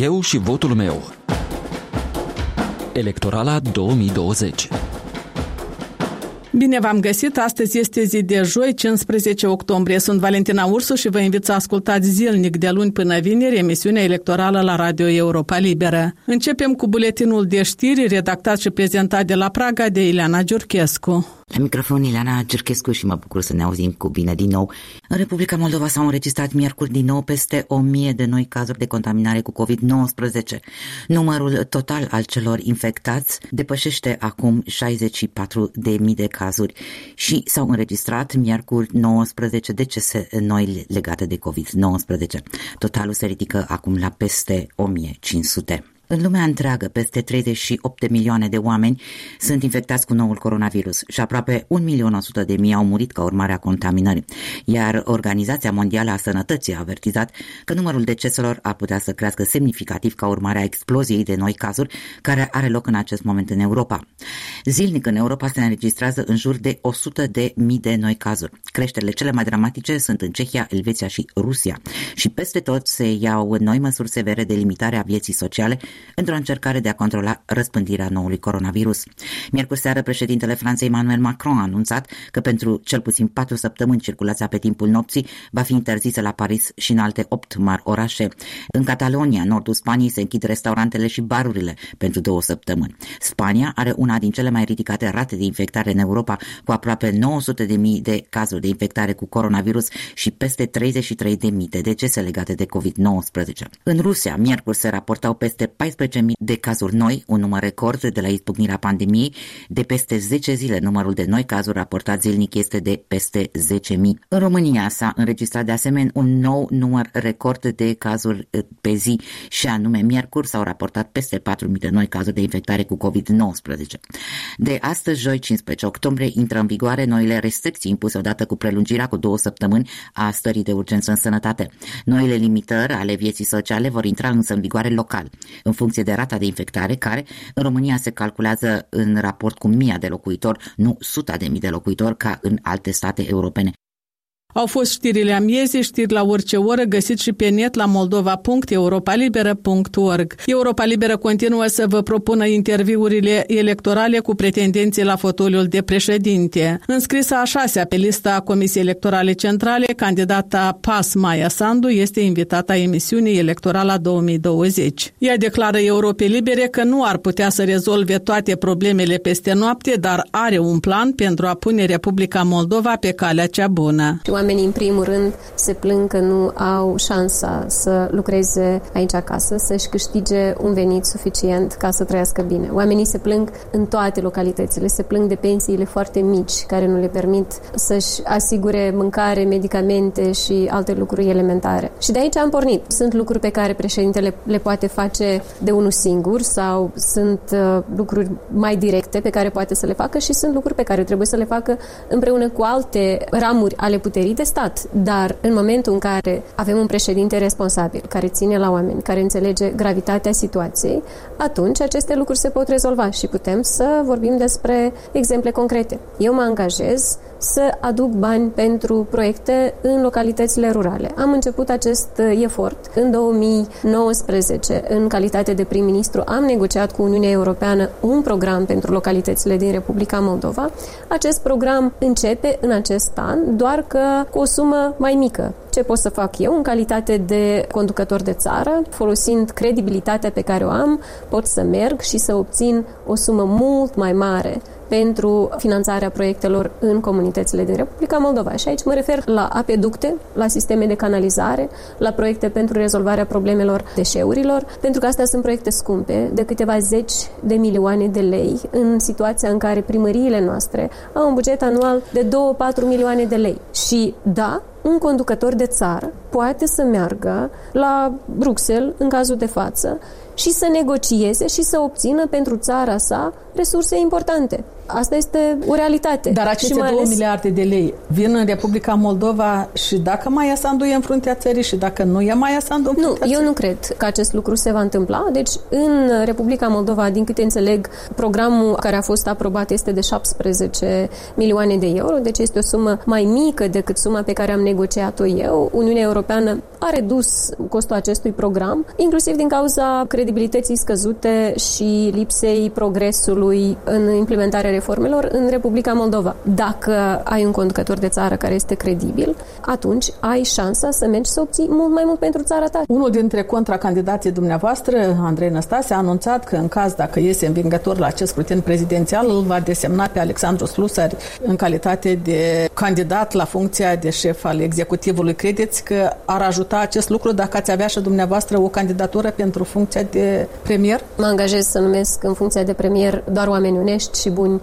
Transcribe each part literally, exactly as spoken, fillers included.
Eu și votul meu. Electorala două mii douăzeci. Bine v-am găsit! Astăzi este zi de joi, cincisprezece octombrie. Sunt Valentina Ursu și vă invit să ascultați zilnic de luni până vineri emisiunea electorală la Radio Europa Liberă. Începem cu buletinul de știri redactat și prezentat de la Praga de Ileana Gherchescu. La microfon Ileana Gherchescu și mă bucur să ne auzim cu bine din nou. În Republica Moldova s-au înregistrat miercuri din nou peste o mie de noi cazuri de contaminare cu covid nouăsprezece. Numărul total al celor infectați depășește acum șaizeci și patru de mii de cazuri și s-au înregistrat miercuri nouăsprezece decese noi legate de covid nouăsprezece. Totalul se ridică acum la peste o mie cinci sute. În lumea întreagă, peste treizeci și opt de milioane de oameni sunt infectați cu noul coronavirus și aproape un milion o sută de mii au murit ca urmare a contaminării, iar Organizația Mondială a Sănătății a avertizat că numărul deceselor ar putea să crească semnificativ ca urmare a exploziei de noi cazuri care are loc în acest moment în Europa. Zilnic în Europa se înregistrează în jur de o sută de mii de noi cazuri. Creșterile cele mai dramatice sunt în Cehia, Elveția și Rusia și peste tot se iau noi măsuri severe de limitare a vieții sociale într-o încercare de a controla răspândirea noului coronavirus. Miercuri seară, președintele Franței Emmanuel Macron a anunțat că pentru cel puțin patru săptămâni circulația pe timpul nopții va fi interzisă la Paris și în alte opt mari orașe. În Catalonia, nordul Spaniei, se închid restaurantele și barurile pentru două săptămâni. Spania are una din cele mai ridicate rate de infectare în Europa, cu aproape nouă sute de mii de cazuri de infectare cu coronavirus și peste treizeci și trei de mii de decese legate de covid nouăsprezece. În Rusia, miercuri se raportau peste paisprezece mii de cazuri noi, un număr record de la izbucnirea pandemiei. De peste zece zile, numărul de noi cazuri raportat zilnic este de peste zece mii. În România s-a înregistrat de asemenea un nou număr record de cazuri pe zi și anume miercuri s-au raportat peste patru mii de noi cazuri de infectare cu covid nouăsprezece. De astăzi, joi cincisprezece octombrie, intră în vigoare noile restricții impuse odată cu prelungirea cu două săptămâni a stării de urgență în sănătate. Noile limitări ale vieții sociale vor intra însă în vigoare local, în funcție de rata de infectare, care în România se calculează în raport cu mii de locuitori, nu suta de mii de locuitori, ca în alte state europene. Au fost știrile amiezii, știri la orice oră, găsiți și pe net la moldova punct europa liberă punct org. Europa Liberă continuă să vă propună interviurile electorale cu pretendenții la fotoliul de președinte. Înscrisă a șasea pe lista Comisiei Electorale Centrale, candidata P A S Maia Sandu este invitata emisiunii Electorala două mii douăzeci. Ea declară Europei Libere că nu ar putea să rezolve toate problemele peste noapte, dar are un plan pentru a pune Republica Moldova pe calea cea bună. Oamenii, în primul rând, se plâng că nu au șansa să lucreze aici acasă, să-și câștige un venit suficient ca să trăiască bine. Oamenii se plâng în toate localitățile, se plâng de pensiile foarte mici, care nu le permit să-și asigure mâncare, medicamente și alte lucruri elementare. Și de aici am pornit. Sunt lucruri pe care președintele le poate face de unul singur sau sunt lucruri mai directe pe care poate să le facă și sunt lucruri pe care trebuie să le facă împreună cu alte ramuri ale puterii de stat, dar în momentul în care avem un președinte responsabil, care ține la oameni, care înțelege gravitatea situației, atunci aceste lucruri se pot rezolva și putem să vorbim despre exemple concrete. Eu mă angajez să aduc bani pentru proiecte în localitățile rurale. Am început acest efort în două mii nouăsprezece. În calitate de prim-ministru am negociat cu Uniunea Europeană un program pentru localitățile din Republica Moldova. Acest program începe în acest an, doar că cu o sumă mai mică. Ce pot să fac eu în calitate de conducător de țară? Folosind credibilitatea pe care o am, pot să merg și să obțin o sumă mult mai mare pentru finanțarea proiectelor în comunitățile din Republica Moldova. Și aici mă refer la apeducte, la sisteme de canalizare, la proiecte pentru rezolvarea problemelor deșeurilor, pentru că astea sunt proiecte scumpe, de câteva zeci de milioane de lei, în situația în care primăriile noastre au un buget anual de două patru milioane de lei. Și da, un conducător de țară poate să meargă la Bruxelles, în cazul de față, și să negocieze și să obțină pentru țara sa resurse importante. Asta este o realitate. Dar aceste două ales... miliarde de lei vin în Republica Moldova și dacă Maia Sandu e în fruntea țării și dacă nu e Maia Sandu în fruntea țării? Nu, eu nu cred că acest lucru se va întâmpla. Deci, în Republica Moldova, din câte înțeleg, programul care a fost aprobat este de șaptesprezece milioane de euro, deci este o sumă mai mică decât suma pe care am negociat-o eu. Uniunea Europeană a redus costul acestui program, inclusiv din cauza credibilității scăzute și lipsei progresului în implementarea reformelor în Republica Moldova. Dacă ai un conducător de țară care este credibil, atunci ai șansa să mergi să obții mult mai mult pentru țara ta. Unul dintre contracandidații dumneavoastră, Andrei Năstase, a anunțat că în caz dacă iese învingător la acest scrutin prezidențial, îl va desemna pe Alexandru Slusări în calitate de candidat la funcția de șef al executivului. Credeți că ar ajuta acest lucru dacă ați avea și dumneavoastră o candidatură pentru funcția de premier? Mă angajez să numesc în funcția de premier doar oameni onești și buni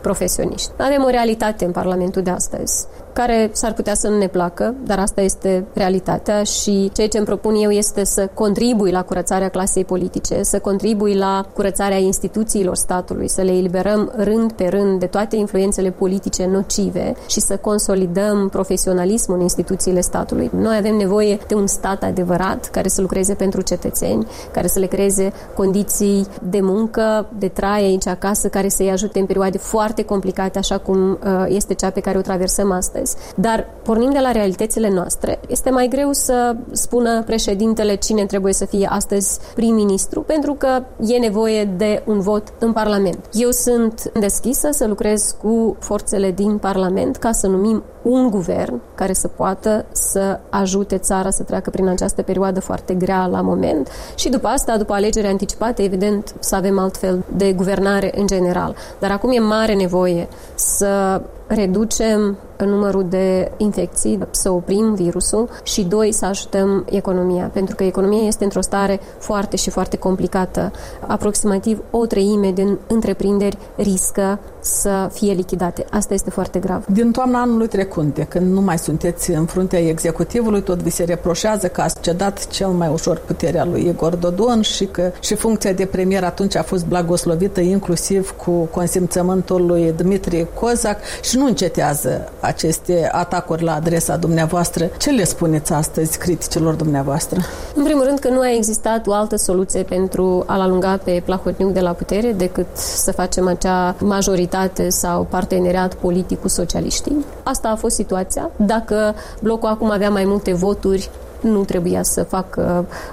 profesioniști. Avem o realitate în Parlamentul de astăzi, care s-ar putea să nu ne placă, dar asta este realitatea și ceea ce îmi propun eu este să contribui la curățarea clasei politice, să contribui la curățarea instituțiilor statului, să le eliberăm rând pe rând de toate influențele politice nocive și să consolidăm profesionalismul în instituțiile statului. Noi avem nevoie de un stat adevărat care să lucreze pentru cetățeni, care să le creeze condiții de muncă, de trai aici acasă, care să-i ajute în perioade foarte complicate, așa cum este cea pe care o traversăm astăzi. Dar, pornind de la realitățile noastre, este mai greu să spună președintele cine trebuie să fie astăzi prim-ministru, pentru că e nevoie de un vot în Parlament. Eu sunt deschisă să lucrez cu forțele din Parlament ca să numim un guvern care să poată să ajute țara să treacă prin această perioadă foarte grea la moment și după asta, după alegeri anticipate, evident, să avem altfel de guvernare în general. Dar acum e mare nevoie să reducem numărul de infecții, să oprim virusul și, doi, să ajutăm economia, pentru că economia este într-o stare foarte și foarte complicată. Aproximativ o treime din întreprinderi riscă să fie lichidate. Asta este foarte grav. Din toamna anului trecut, de când nu mai sunteți în fruntea executivului, tot vi se reproșează că ați cedat cel mai ușor puterea lui Igor Dodon și că și funcția de premier atunci a fost blagoslovită, inclusiv cu consimțământul lui Dmitri Kozak și nu încetează aceste atacuri la adresa dumneavoastră. Ce le spuneți astăzi criticilor dumneavoastră? În primul rând că nu a existat o altă soluție pentru a-l alunga pe Plachotniuc de la putere decât să facem acea majoritate sau parteneriat politic cu socialiștii. Asta a fost situația. Dacă blocul acum avea mai multe voturi, nu trebuia să fac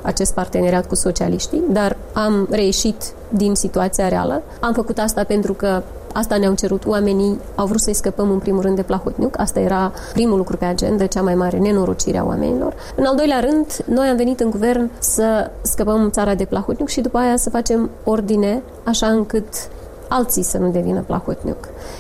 acest parteneriat cu socialiștii, dar am reieșit din situația reală. Am făcut asta pentru că asta ne-au cerut oamenii, au vrut să-i scăpăm în primul rând de Plahotniuc, asta era primul lucru pe agenda, cea mai mare nenorocire a oamenilor. În al doilea rând, noi am venit în guvern să scăpăm țara de Plahotniuc și după aia să facem ordine așa încât alții să nu devină Plahotniuc.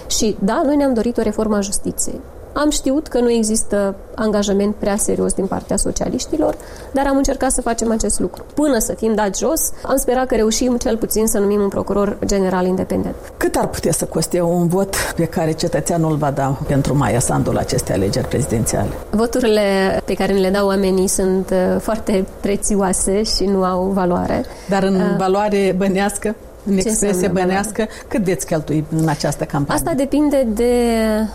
Și da, noi ne-am dorit o reformă a justiției. Am știut că nu există angajament prea serios din partea socialiștilor, dar am încercat să facem acest lucru. Până să fim dați jos, am sperat că reușim cel puțin să numim un procuror general independent. Cât ar putea să coste un vot pe care cetățeanul va da pentru Maia Sandu la aceste alegeri prezidențiale? Voturile pe care le dau oamenii sunt foarte prețioase și nu au valoare. Dar în uh... valoare bănească? În expresie bănească, cât veți cheltui în această campanie? Asta depinde de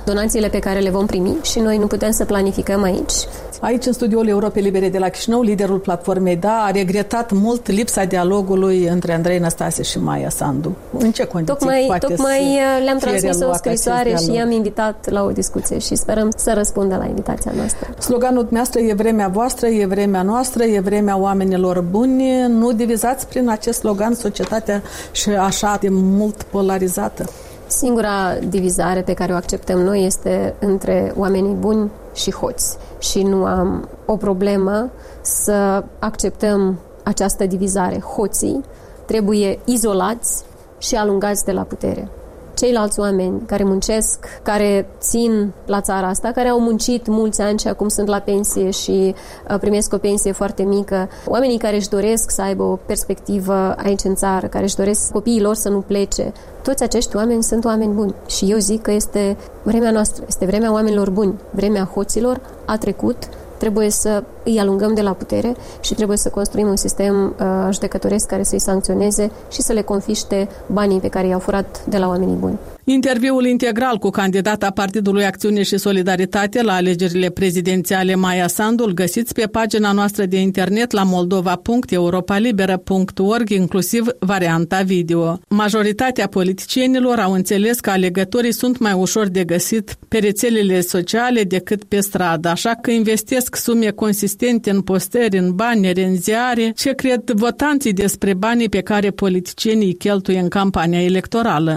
donațiile pe care le vom primi și noi nu putem să planificăm aici. Aici, în studioul Europei Libere de la Chișinău, liderul platformei D A a regretat mult lipsa dialogului între Andrei Năstase și Maia Sandu. În ce condiții tocmai, poate tocmai să le-am transmis o scrisoare și i-am invitat la o discuție și sperăm să răspundă la invitația noastră. Sloganul dumneavoastră e vremea voastră, e vremea noastră, e vremea oamenilor buni. Nu divizați prin acest slogan societatea și așa de mult polarizată. Singura divizare pe care o acceptăm noi este între oamenii buni și hoți. Și nu am o problemă să acceptăm această divizare. Hoții trebuie izolați și alungați de la putere. Ceilalți oameni care muncesc, care țin la țara asta, care au muncit mulți ani și acum sunt la pensie și primesc o pensie foarte mică, oamenii care își doresc să aibă o perspectivă aici în țară, care își doresc copiii lor să nu plece, toți acești oameni sunt oameni buni și eu zic că este vremea noastră, este vremea oamenilor buni, vremea hoților a trecut. trebuie să îi alungăm de la putere și trebuie să construim un sistem uh, judecătoresc care să-i sancționeze și să le confiște banii pe care i-au furat de la oamenii buni. Interviul integral cu candidata Partidului Acțiune și Solidaritate la alegerile prezidențiale Maia Sandu îl găsiți pe pagina noastră de internet la moldova punct europa liberă punct org, inclusiv varianta video. Majoritatea politicienilor au înțeles că alegătorii sunt mai ușor de găsit pe rețelele sociale decât pe stradă, așa că investesc sume consistente în posteri, în bani, în ziare. Ce cred votanții despre banii pe care politicienii îi cheltuie în campania electorală?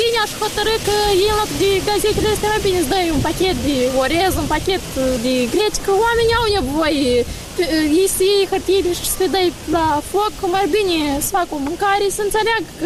Bine, aș hotărâ că în loc de gazetele astea mai bine îți dai un pachet de orez, un pachet de greci, că oamenii au nevoie. Ei se iei hârtiile și să le dai la foc, mai bine să facă o mâncare, să înțeleagă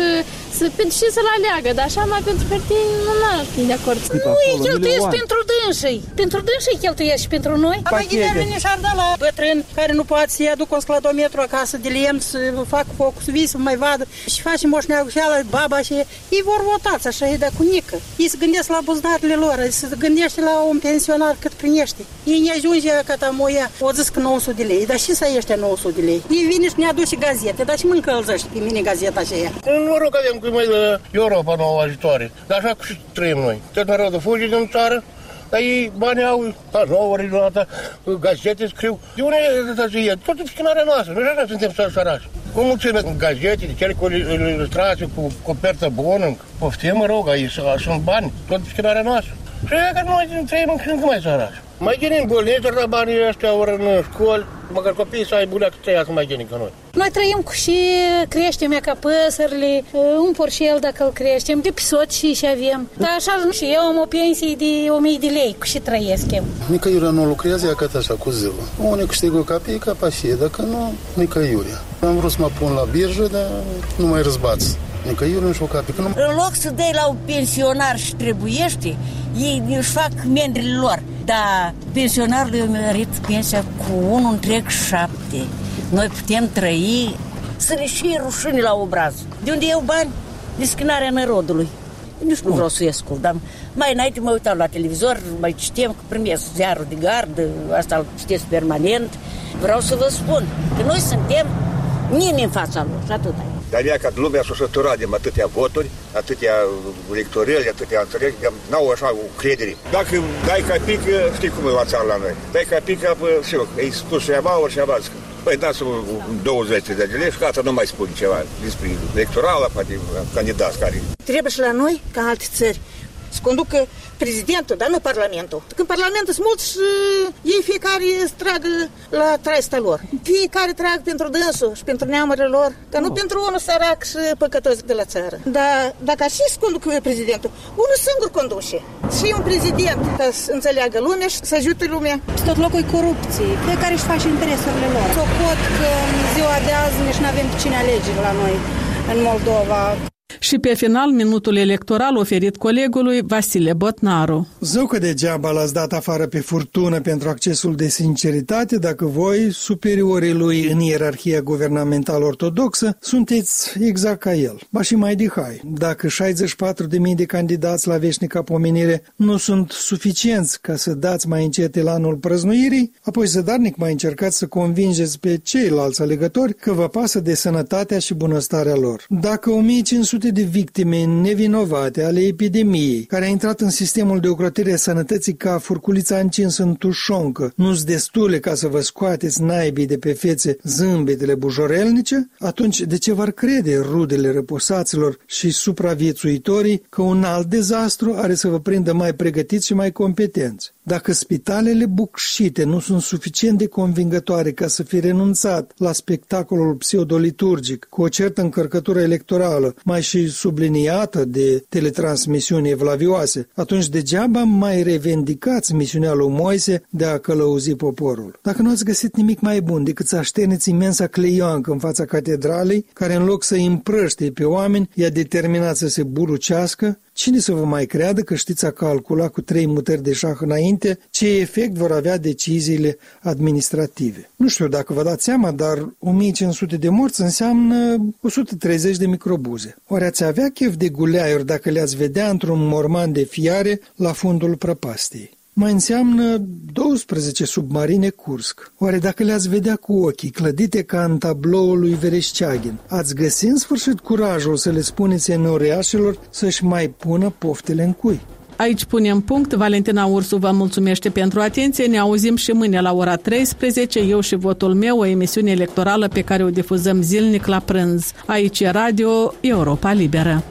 să, și să-l aleagă, dar așa mai pentru hârtii nu n-ar fi de acord. Nu, ei cheltuiesc pentru dânsii, pentru dânsii ei cheltuiesc și pentru noi. Mai ghineameni și-ar da la bătrâni care nu poate să-i aducă un scladometru acasă de lemn, să fac foc, să vii, să mai vadă și face moșneagușeală, baba și ei vor votați așa, e de cunică. Ei se gândesc la buzunarele lor, se gândește la un pensionar cât primește. Ei ne ajunge ca ta moia, o zis că nouă sute de lei, dar și să ieștea nouă sute de lei. Ei vine și ne aduce gazete, dar și mă încălzește pe mine gazeta aceea. Nu rog că avem cu mai de Europa nouă ajutare, dar așa cum și trăim noi. Tot narodul fuge din țară, dar ei bani au, la nouă ori, la ta, gazete scriu. De unde e? Tot e pichinarea noastră, noi așa suntem sărași. Cu mulțime gazetele, cele cu ilustrații, cu copertă bună, poftim, mă rog, aici sunt bani, tot pichinarea noastră. Și e că noi trăim încă mai sărași. Mai gânim bolnițuri la banii ăștia, ori în școli, măcar copiii să ai bunea că trăiască mai gânim ca noi. Noi trăim cu și creștem ca păsările, un porșel dacă îl creștem, de pisot și și avem. Dar așa nu și eu am o pensie de o mie de lei cu și trăiesc eu. Nicăiurea nu lucrează, ea cât așa, cu ziua. Unii câștigă capii, ca pașie, dacă nu, nicăiurea. Am vrut să mă pun la birjă, dar nu mai răzbați. Nicăiurea nu-și o capii. Nu... În loc să dai la un pensionar și trebuiește, ei își fac mendrile lor. Da, pensionarul i-a merit pensia cu unul întreg șapte. Noi putem trăi să ne și rușine la obraz. De unde iau bani? Discriminarea nerodului. Nu știu, nu vreau să ies cu, dar mai înainte mă uitam la televizor, mai citem că primesc ziarul de gardă, asta îl citesc permanent. Vreau să vă spun că noi suntem nimeni în fața lor și atâta. Dar ea, că lumea s-a săturat de atâtea voturi, atâtea electorele, atâtea înțelegi, n-au așa o credere. Dacă dai ca pică, știi cum e la țară la noi. Dai ca pică, știu, îi spus ceva, ori ceva, zic. Păi dați-o douăzeci de lei și gata, nu mai spun ceva despre electorală, poate candidați care. Trebuie și la noi, ca în alte țări, să conducă prezidentul, dar nu parlamentul. Când parlamentul sunt mulți și ei fiecare strag la traista lor. Fiecare trag pentru dânsul și pentru neamurile lor, dar nu pentru unul sărac și păcătos de la țară. Dar dacă așa se conducă prezidentul, unul singur conduce. Și un prezident ca să înțeleagă lumea și să ajute lumea. Tot locul e corupție, fiecare își face interesurile lor. Socot că în ziua de azi nici nu avem cine alege la noi în Moldova. Și pe final, minutul electoral oferit colegului Vasile Botnaru. Zău că degeaba l-ați dat afară pe furtună pentru accesul de sinceritate dacă voi, superiorii lui în ierarhia guvernamentală ortodoxă, sunteți exact ca el. Ba și mai dihai, dacă șaizeci și patru de mii de candidați la veșnica pomenire nu sunt suficienți ca să dați mai încet elanul prăznuirii, apoi zădarnic mai încercați să convingeți pe ceilalți alegători că vă pasă de sănătatea și bunăstarea lor. Dacă o mie cinci sute de victime nevinovate ale epidemiei, care a intrat în sistemul de ocrotire a sănătății ca furculița încinsă în tușoncă, nu-s destule ca să vă scoateți naibii de pe fețe zâmbetele bujorelnice, atunci de ce v-ar crede rudele răposaților și supraviețuitorii că un alt dezastru are să vă prindă mai pregătiți și mai competenți? Dacă spitalele bucșite nu sunt suficient de convingătoare ca să fi renunțat la spectacolul pseudoliturgic cu o certă încărcătură electorală mai și subliniată de teletransmisiuni evlavioase, atunci degeaba mai revendicați misiunea lui Moise de a călăuzi poporul. Dacă nu ați găsit nimic mai bun decât să așterneți imensa cleioancă în fața catedralei, care în loc să îi împrăștie pe oameni, i-a determinat să se burucească, cine să vă mai creadă că știți a calcula cu trei mutări de șah înainte ce efect vor avea deciziile administrative? Nu știu dacă vă dați seama, dar o mie cinci sute de morți înseamnă o sută treizeci de microbuze. Ori ați avea chef de guleaiuri dacă le-ați vedea într-un morman de fiare la fundul prăpastiei. mai înseamnă douăsprezece submarine Kursk. Oare dacă le-ați vedea cu ochii, clădite ca în tabloul lui Vereshchagin, ați găsi în sfârșit curajul să le spuneți enoriașilor să-și mai pună poftele în cui? Aici punem punct. Valentina Ursu vă mulțumește pentru atenție. Ne auzim și mâine la ora treisprezece. Eu și votul meu, o emisiune electorală pe care o difuzăm zilnic la prânz. Aici e Radio Europa Liberă.